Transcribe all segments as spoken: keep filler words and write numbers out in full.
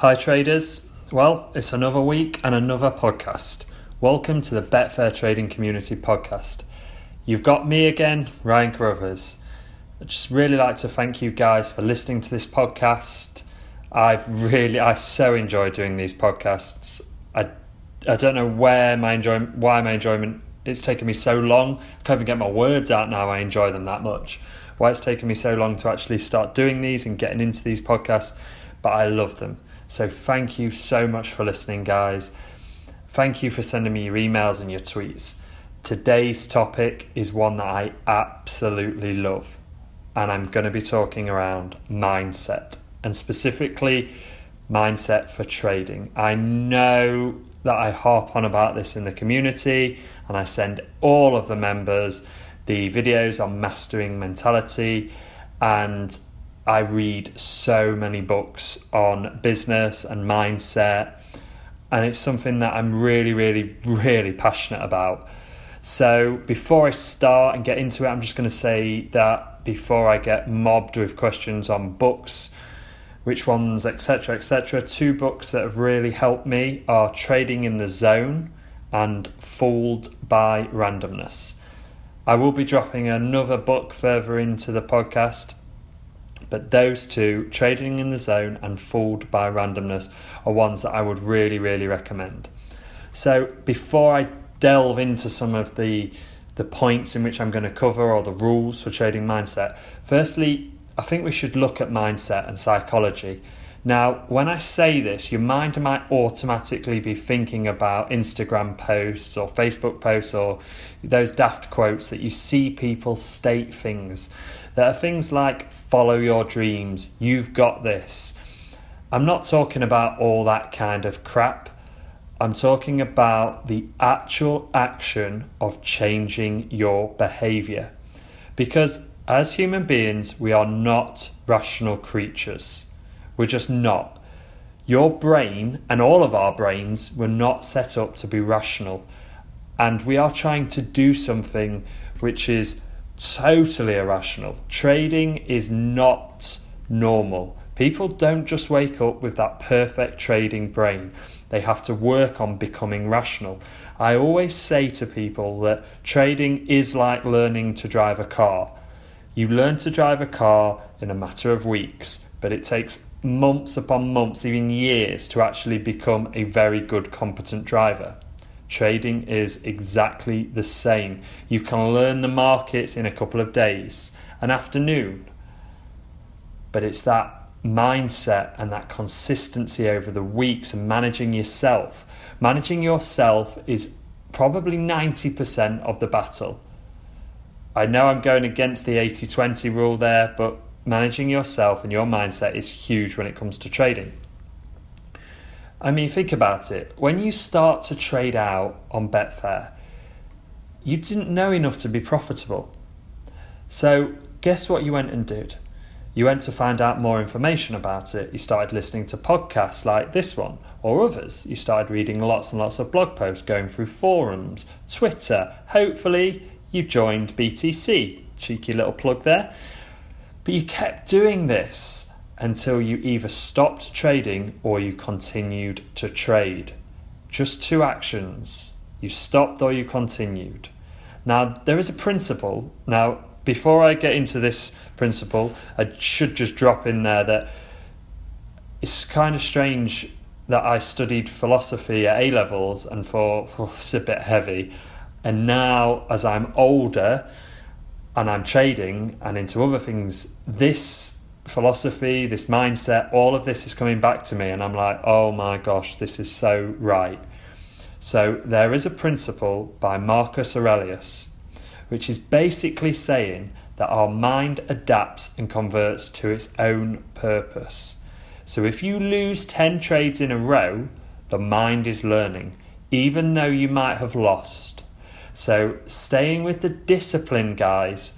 Hi traders, well it's another week and another podcast. Welcome to the Betfair Trading Community Podcast. You've got me again, Ryan Carruthers. I'd just really like to thank you guys for listening to this podcast. I've really, I so enjoy doing these podcasts. I, I don't know where my enjoyment, why my enjoyment, it's taken me so long. I can't even get my words out now, I enjoy them that much. Why it's taken me so long to actually start doing these and getting into these podcasts, but I love them. So thank you so much for listening, guys. Thank you for sending me your emails and your tweets. Today's topic is one that I absolutely love. And I'm going to be talking around mindset. And specifically, mindset for trading. I know that I harp on about this in the community. And I send all of the members the videos on mastering mentality. And I read so many books on business and mindset, and it's something that I'm really, really, really passionate about. So before I start and get into it, I'm just going to say that before I get mobbed with questions on books, which ones, et cetera, et cetera, two books that have really helped me are Trading in the Zone and Fooled by Randomness. I will be dropping another book further into the podcast, but those two, Trading in the Zone and Fooled by Randomness, are ones that I would really, really recommend. So before I delve into some of the, the points in which I'm going to cover or the rules for trading mindset, firstly, I think we should look at mindset and psychology. Now, when I say this, your mind might automatically be thinking about Instagram posts or Facebook posts or those daft quotes that you see people state things. There are things like, follow your dreams, you've got this. I'm not talking about all that kind of crap. I'm talking about the actual action of changing your behaviour. Because as human beings, we are not rational creatures. We're just not. Your brain and all of our brains were not set up to be rational. And we are trying to do something which is totally irrational. Trading is not normal. People don't just wake up with that perfect trading brain. They have to work on becoming rational. I always say to people that trading is like learning to drive a car. You learn to drive a car in a matter of weeks, but it takes months upon months, even years, to actually become a very good, competent driver. Trading is exactly the same. You can learn the markets in a couple of days, an afternoon, but it's that mindset and that consistency over the weeks and managing yourself. Managing yourself is probably ninety percent of the battle. I know I'm going against the eighty twenty rule there, but managing yourself and your mindset is huge when it comes to trading. I mean, think about it. When you start to trade out on Betfair, you didn't know enough to be profitable. So guess what you went and did? You went to find out more information about it. You started listening to podcasts like this one or others. You started reading lots and lots of blog posts, going through forums, Twitter. Hopefully you joined B T C. Cheeky little plug there. But you kept doing this until you either stopped trading or you continued to trade. Just two actions. You stopped or you continued. Now, there is a principle. Now, before I get into this principle, I should just drop in there that it's kind of strange that I studied philosophy at A-levels and thought, oh, it's a bit heavy. And now, as I'm older, and I'm trading and into other things, this philosophy, this mindset, all of this is coming back to me, and I'm like, oh my gosh, this is so right. So there is a principle by Marcus Aurelius, which is basically saying that our mind adapts and converts to its own purpose. So if you lose ten trades in a row, the mind is learning, even though you might have lost. So staying with the discipline, guys,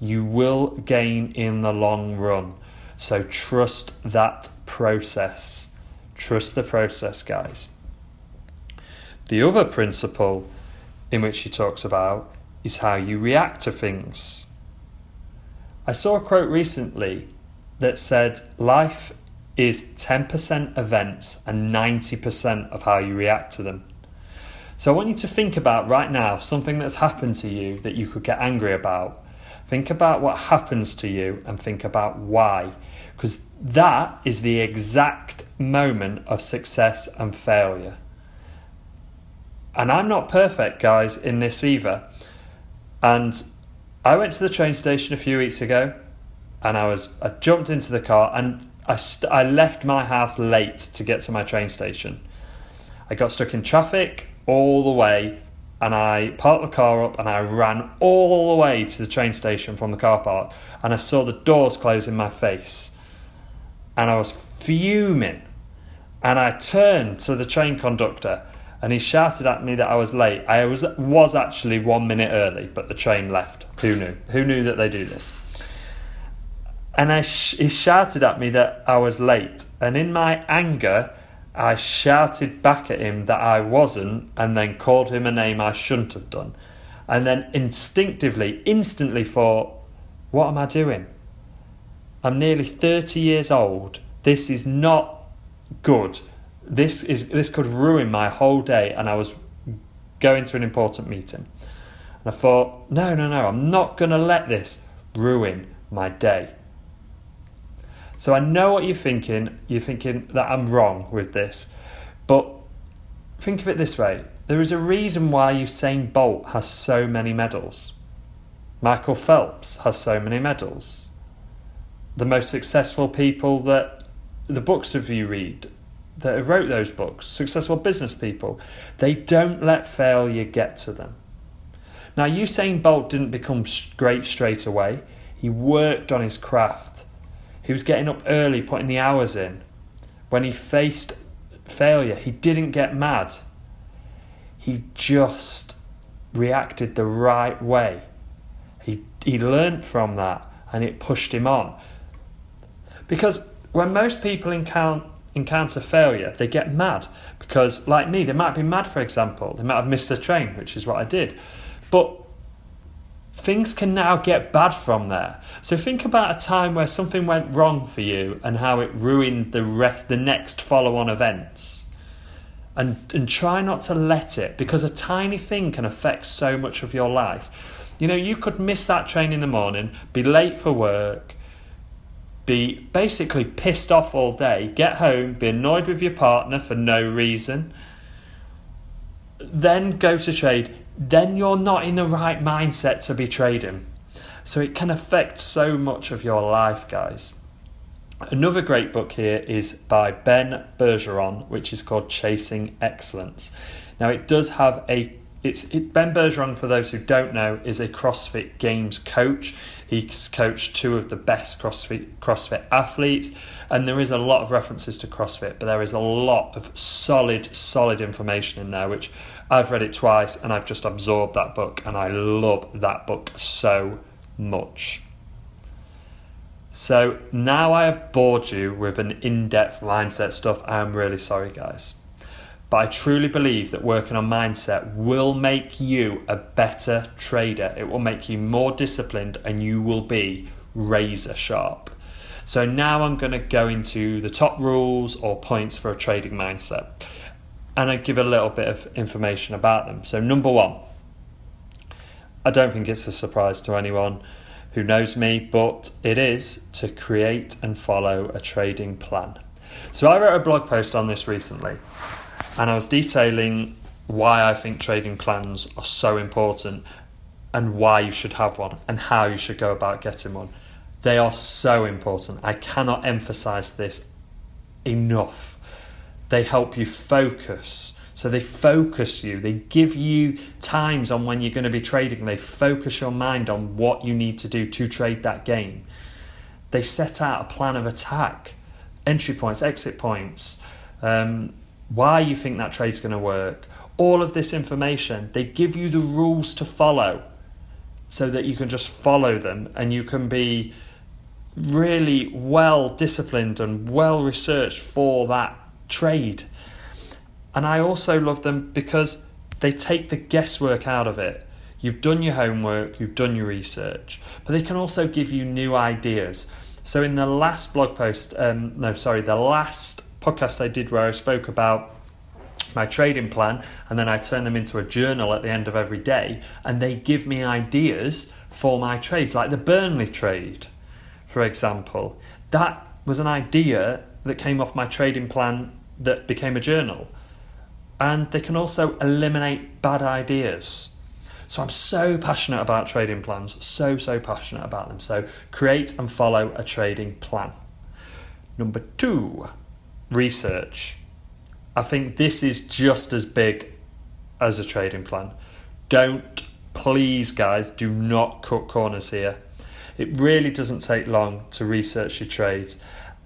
you will gain in the long run. So trust that process. Trust the process, guys. The other principle in which he talks about is how you react to things. I saw a quote recently that said, life is ten percent events and ninety percent of how you react to them. So I want you to think about right now something that's happened to you that you could get angry about. Think about what happens to you and think about why, because that is the exact moment of success and failure. And I'm not perfect, guys, in this either. And I went to the train station a few weeks ago and I was I jumped into the car and I, st- I left my house late to get to my train station. I got stuck in traffic all the way and I parked the car up and I ran all the way to the train station from the car park and I saw the doors close in my face and I was fuming and I turned to the train conductor and he shouted at me that I was late. I was was actually one minute early, but the train left. Who knew? Who knew that they do this? And I sh- he shouted at me that I was late. And in my anger, I shouted back at him that I wasn't and then called him a name I shouldn't have done. And then instinctively, instantly thought, what am I doing? I'm nearly thirty years old. This is not good. This is this could ruin my whole day. And I was going to an important meeting. And I thought, no, no, no, I'm not going to let this ruin my day. So I know what you're thinking. You're thinking that I'm wrong with this. But think of it this way. There is a reason why Usain Bolt has so many medals. Michael Phelps has so many medals. The most successful people that the books of you read, that wrote those books, successful business people, they don't let failure get to them. Now, Usain Bolt didn't become great straight away. He worked on his craft. He was getting up early, putting the hours in. When he faced failure, he didn't get mad. He just reacted the right way. He he learned from that and it pushed him on. Because when most people encounter encounter failure, they get mad because, like me, they might be mad, for example. They might have missed the train, which is what I did. But things can now get bad from there. So think about a time where something went wrong for you and how it ruined the rest, the next follow-on events. And, and try not to let it, because a tiny thing can affect so much of your life. You know, you could miss that train in the morning, be late for work, be basically pissed off all day, get home, be annoyed with your partner for no reason, then go to trade, then you're not in the right mindset to be trading. So it can affect so much of your life, guys. Another great book here is by Ben Bergeron, which is called Chasing Excellence. Now it does have a It's, it, Ben Bergeron, for those who don't know, is a CrossFit Games coach. He's coached two of the best CrossFit, CrossFit athletes, and there is a lot of references to CrossFit, but there is a lot of solid, solid information in there, which I've read it twice, and I've just absorbed that book, and I love that book so much. So now I have bored you with an in-depth mindset stuff. I am really sorry, guys. But I truly believe that working on mindset will make you a better trader. It will make you more disciplined and you will be razor sharp. So now I'm going to go into the top rules or points for a trading mindset. And I give a little bit of information about them. So number one, I don't think it's a surprise to anyone who knows me, but it is to create and follow a trading plan. So I wrote a blog post on this recently. And I was detailing why I think trading plans are so important and why you should have one and how you should go about getting one. They are so important. I cannot emphasize this enough. They help you focus. So they focus you. They give you times on when you're going to be trading. They focus your mind on what you need to do to trade that game. They set out a plan of attack, entry points, exit points, um, why you think that trade's going to work, all of this information. They give you the rules to follow so that you can just follow them and you can be really well disciplined and well researched for that trade. And I also love them because they take the guesswork out of it. You've done your homework, you've done your research, but they can also give you new ideas. So in the last blog post, um, no, sorry, the last podcast I did where I spoke about my trading plan, and then I turn them into a journal at the end of every day, and they give me ideas for my trades, like the Burnley trade, for example. That was an idea that came off my trading plan that became a journal. And they can also eliminate bad ideas. So I'm so passionate about trading plans, so, so passionate about them. So create and follow a trading plan. Number two, research. I think this is just as big as a trading plan. Don't, please guys, do not cut corners here. It really doesn't take long to research your trades.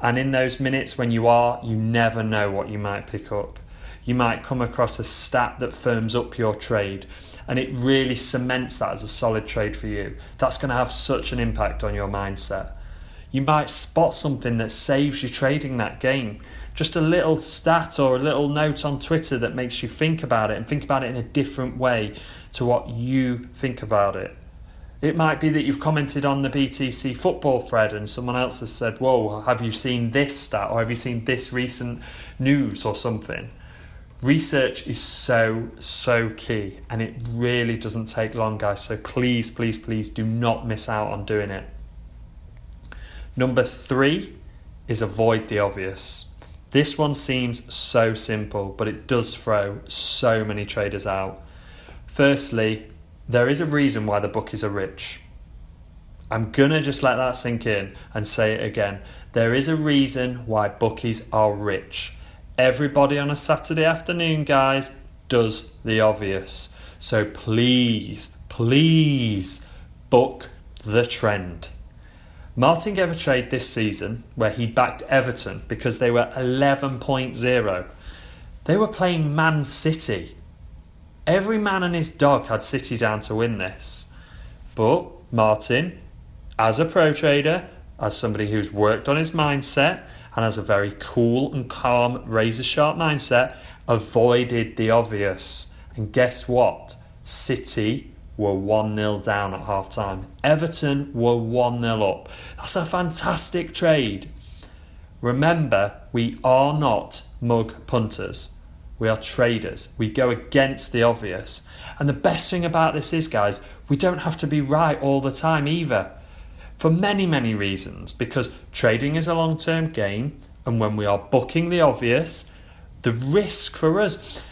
And in those minutes when you are, you never know what you might pick up. You might come across a stat that firms up your trade, and it really cements that as a solid trade for you. That's going to have such an impact on your mindset. You might spot something that saves you trading that game. Just a little stat or a little note on Twitter that makes you think about it and think about it in a different way to what you think about it. It might be that you've commented on the B T C football thread and someone else has said, whoa, have you seen this stat, or have you seen this recent news or something? Research is so, so key, and it really doesn't take long, guys. So please, please, please do not miss out on doing it. Number three is avoid the obvious. This one seems so simple, but it does throw so many traders out. Firstly, there is a reason why the bookies are rich. I'm going to just let that sink in and say it again. There is a reason why bookies are rich. Everybody on a Saturday afternoon, guys, does the obvious. So please, please book the trend. Martin gave a trade this season where he backed Everton because they were eleven point oh. They were playing Man City. Every man and his dog had City down to win this. But Martin, as a pro trader, as somebody who's worked on his mindset, and has a very cool and calm, razor-sharp mindset, avoided the obvious. And guess what? City were one nil down at half-time. Everton were one nil up. That's a fantastic trade. Remember, we are not mug punters. We are traders. We go against the obvious. And the best thing about this is, guys, we don't have to be right all the time either. For many, many reasons, because trading is a long-term game, and when we are booking the obvious, the risk for us,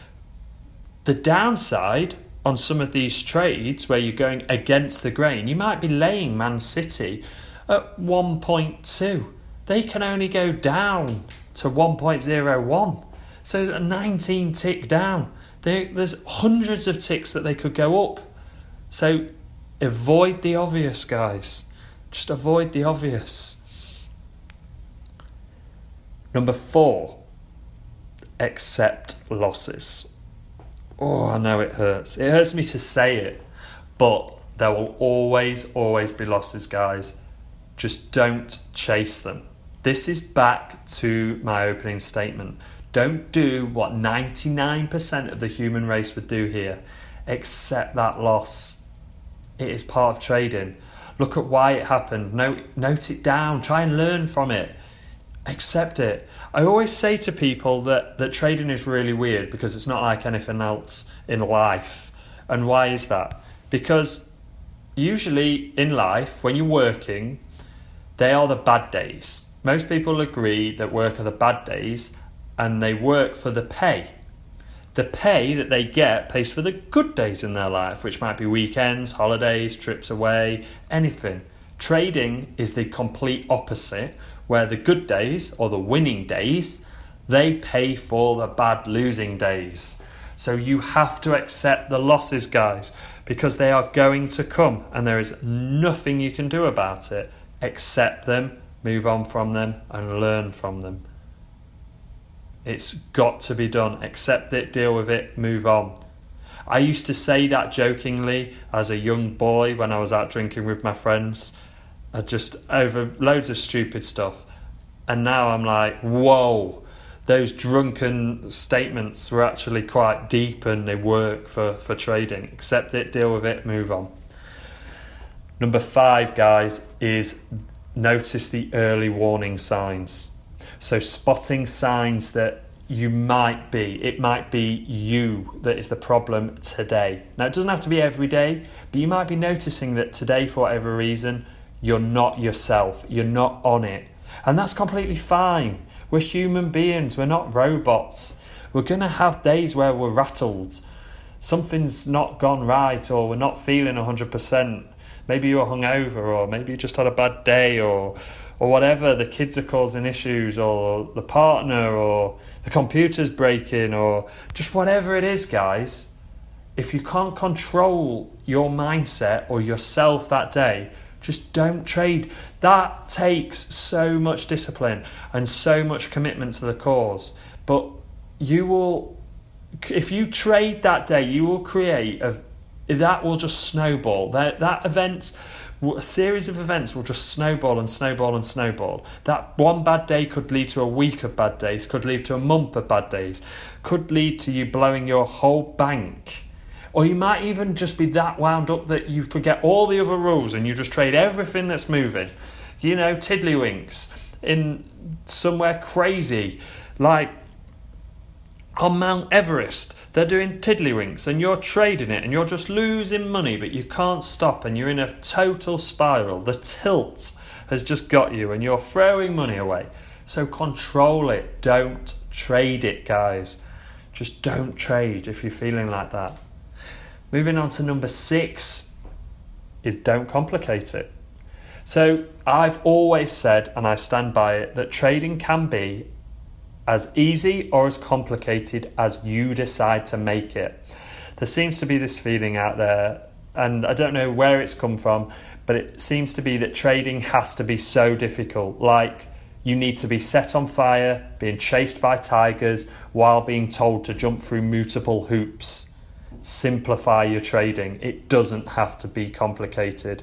the downside on some of these trades where you're going against the grain, you might be laying Man City at one point two. They can only go down to one point oh one. So a nineteen tick down. There's hundreds of ticks that they could go up. So avoid the obvious, guys. Just avoid the obvious. Number four, accept losses. Oh, I know it hurts. It hurts me to say it, but there will always, always be losses, guys. Just don't chase them. This is back to my opening statement. Don't do what ninety-nine percent of the human race would do here. Accept that loss. It is part of trading. Look at why it happened. Note, note it down. Try and learn from it. Accept it. I always say to people that, that trading is really weird because it's not like anything else in life. And why is that? Because usually in life, when you're working, they are the bad days. Most people agree that work are the bad days, and they work for the pay. The pay that they get pays for the good days in their life, which might be weekends, holidays, trips away, anything. Trading is the complete opposite, where the good days, or the winning days, they pay for the bad losing days. So you have to accept the losses, guys, because they are going to come, and there is nothing you can do about it. Accept them, move on from them, and learn from them. It's got to be done. Accept it, deal with it, move on. I used to say that jokingly as a young boy when I was out drinking with my friends, I just over loads of stupid stuff. And now I'm like, whoa, those drunken statements were actually quite deep, and they work for, for trading. Accept it, deal with it, move on. Number five, guys, is notice the early warning signs. So spotting signs that you might be, it might be you that is the problem today. Now, it doesn't have to be every day, but you might be noticing that today, for whatever reason, you're not yourself, you're not on it. And that's completely fine. We're human beings, we're not robots. We're going to have days where we're rattled. Something's not gone right, or we're not feeling one hundred percent. Maybe you were hungover, or maybe you just had a bad day, or or whatever, the kids are causing issues, or the partner, or the computer's breaking, or just whatever it is, guys. If you can't control your mindset or yourself that day, just don't trade. That takes so much discipline and so much commitment to the cause. But you will, if you trade that day, you will create, a, that will just snowball. That, that event, a series of events will just snowball and snowball and snowball. That one bad day could lead to a week of bad days, could lead to a month of bad days, could lead to you blowing your whole bank. Or you might even just be that wound up that you forget all the other rules and you just trade everything that's moving. You know, tiddlywinks in somewhere crazy, like on Mount Everest. They're doing tiddlywinks and you're trading it and you're just losing money, but you can't stop and you're in a total spiral. The tilt has just got you and you're throwing money away. So control it. Don't trade it, guys. Just don't trade if you're feeling like that. Moving on to number six is don't complicate it. So I've always said, and I stand by it, that trading can be as easy or as complicated as you decide to make it. There seems to be this feeling out there, and I don't know where it's come from, but it seems to be that trading has to be so difficult. Like, you need to be set on fire, being chased by tigers, while being told to jump through multiple hoops. Simplify your trading. It doesn't have to be complicated.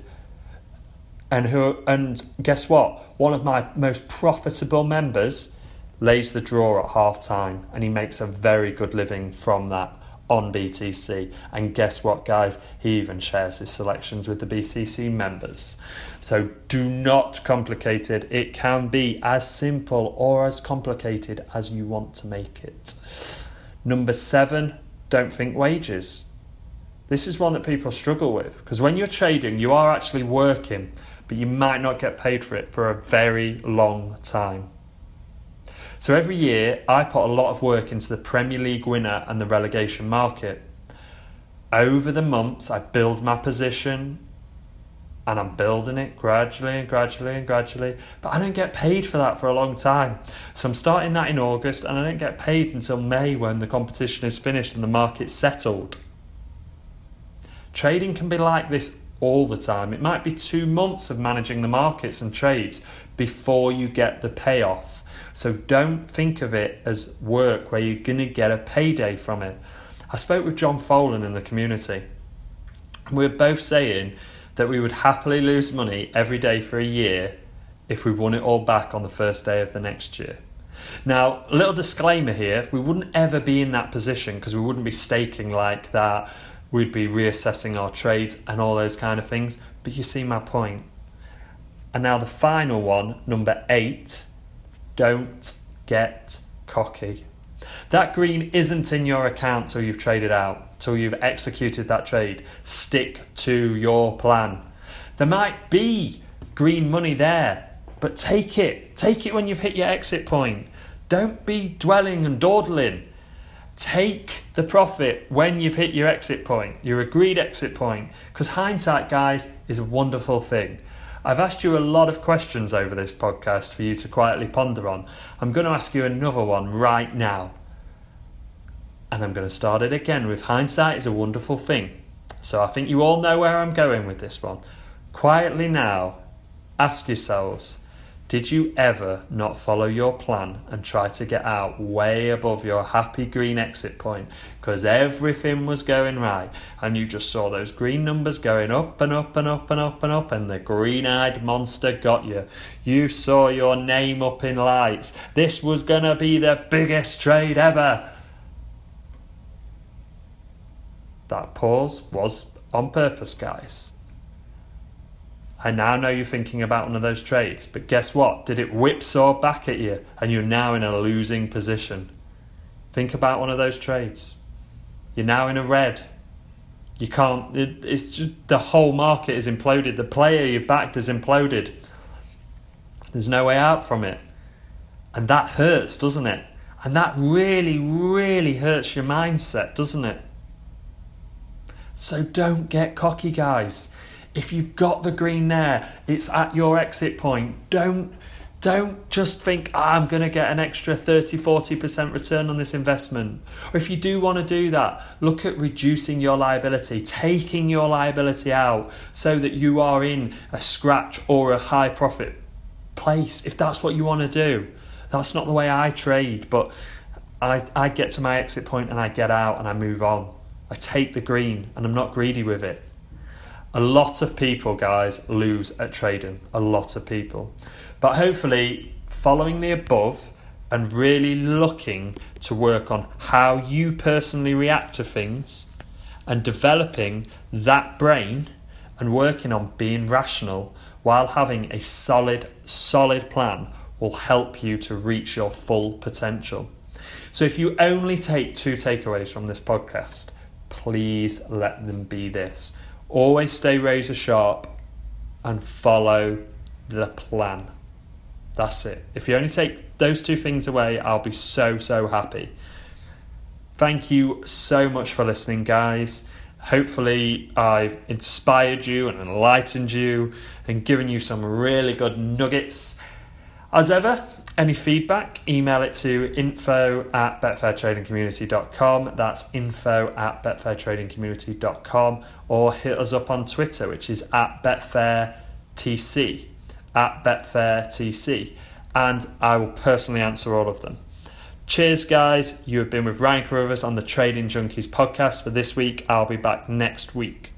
And who? And guess what? One of my most profitable members lays the draw at half time, and he makes a very good living from that on B T C. And guess what, guys? He even shares his selections with the B C C members. So do not complicate it. It can be as simple or as complicated as you want to make it. Number seven. Don't think wages. This is one that people struggle with, because when you're trading, you are actually working, but you might not get paid for it for a very long time. So every year, I put a lot of work into the Premier League winner and the relegation market. Over the months, I build my position, and I'm building it gradually and gradually and gradually, but I don't get paid for that for a long time. So I'm starting that in August, and I don't get paid until May, when the competition is finished and the market's settled. Trading can be like this all the time. It might be two months of managing the markets and trades before you get the payoff. So don't think of it as work where you're going to get a payday from it. I spoke with John Folan in the community. We were both saying that we would happily lose money every day for a year if we won it all back on the first day of the next year. Now, a little disclaimer here, we wouldn't ever be in that position, because we wouldn't be staking like that, we'd be reassessing our trades and all those kind of things, but you see my point. And now the final one, number eight, don't get cocky. That green isn't in your account till you've traded out, till you've executed that trade. Stick to your plan. There might be green money there, but take it. Take it when you've hit your exit point. Don't be dwelling and dawdling. Take the profit when you've hit your exit point, your agreed exit point, because hindsight, guys, is a wonderful thing. I've asked you a lot of questions over this podcast for you to quietly ponder on. I'm going to ask you another one right now. And I'm going to start it again with hindsight is a wonderful thing. So I think you all know where I'm going with this one. Quietly now, ask yourselves, did you ever not follow your plan and try to get out way above your happy green exit point because everything was going right and you just saw those green numbers going up and up and up and up and up and the green-eyed monster got you? You saw your name up in lights. This was going to be the biggest trade ever. That pause was on purpose, guys. I now know you're thinking about one of those trades, but guess what? Did it whipsaw back at you and you're now in a losing position? Think about one of those trades. You're now in a red. You can't, it, it's just, the whole market is imploded. The player you've backed has imploded. There's no way out from it. And that hurts, doesn't it? And that really, really hurts your mindset, doesn't it? So don't get cocky, guys. If you've got the green there, it's at your exit point. Don't, don't just think, oh, I'm going to get an extra thirty, forty percent return on this investment. Or if you do want to do that, look at reducing your liability, taking your liability out so that you are in a scratch or a high profit place, if that's what you want to do. That's not the way I trade, but I, I get to my exit point and I get out and I move on. I take the green and I'm not greedy with it. A lot of people, guys, lose at trading. A lot of people. But hopefully, following the above and really looking to work on how you personally react to things and developing that brain and working on being rational while having a solid, solid plan will help you to reach your full potential. So if you only take two takeaways from this podcast, please let them be this. Always stay razor sharp and follow the plan. That's it. If you only take those two things away, I'll be so, so happy. Thank you so much for listening, guys. Hopefully I've inspired you and enlightened you and given you some really good nuggets. As ever, any feedback, email it to info at betfair trading community dot com. That's info at betfair trading community dot com. Or hit us up on Twitter, which is at BetfairTC. At BetfairTC. And I will personally answer all of them. Cheers, guys. You have been with Ryan Carruthers on the Trading Junkies podcast for this week. I'll be back next week.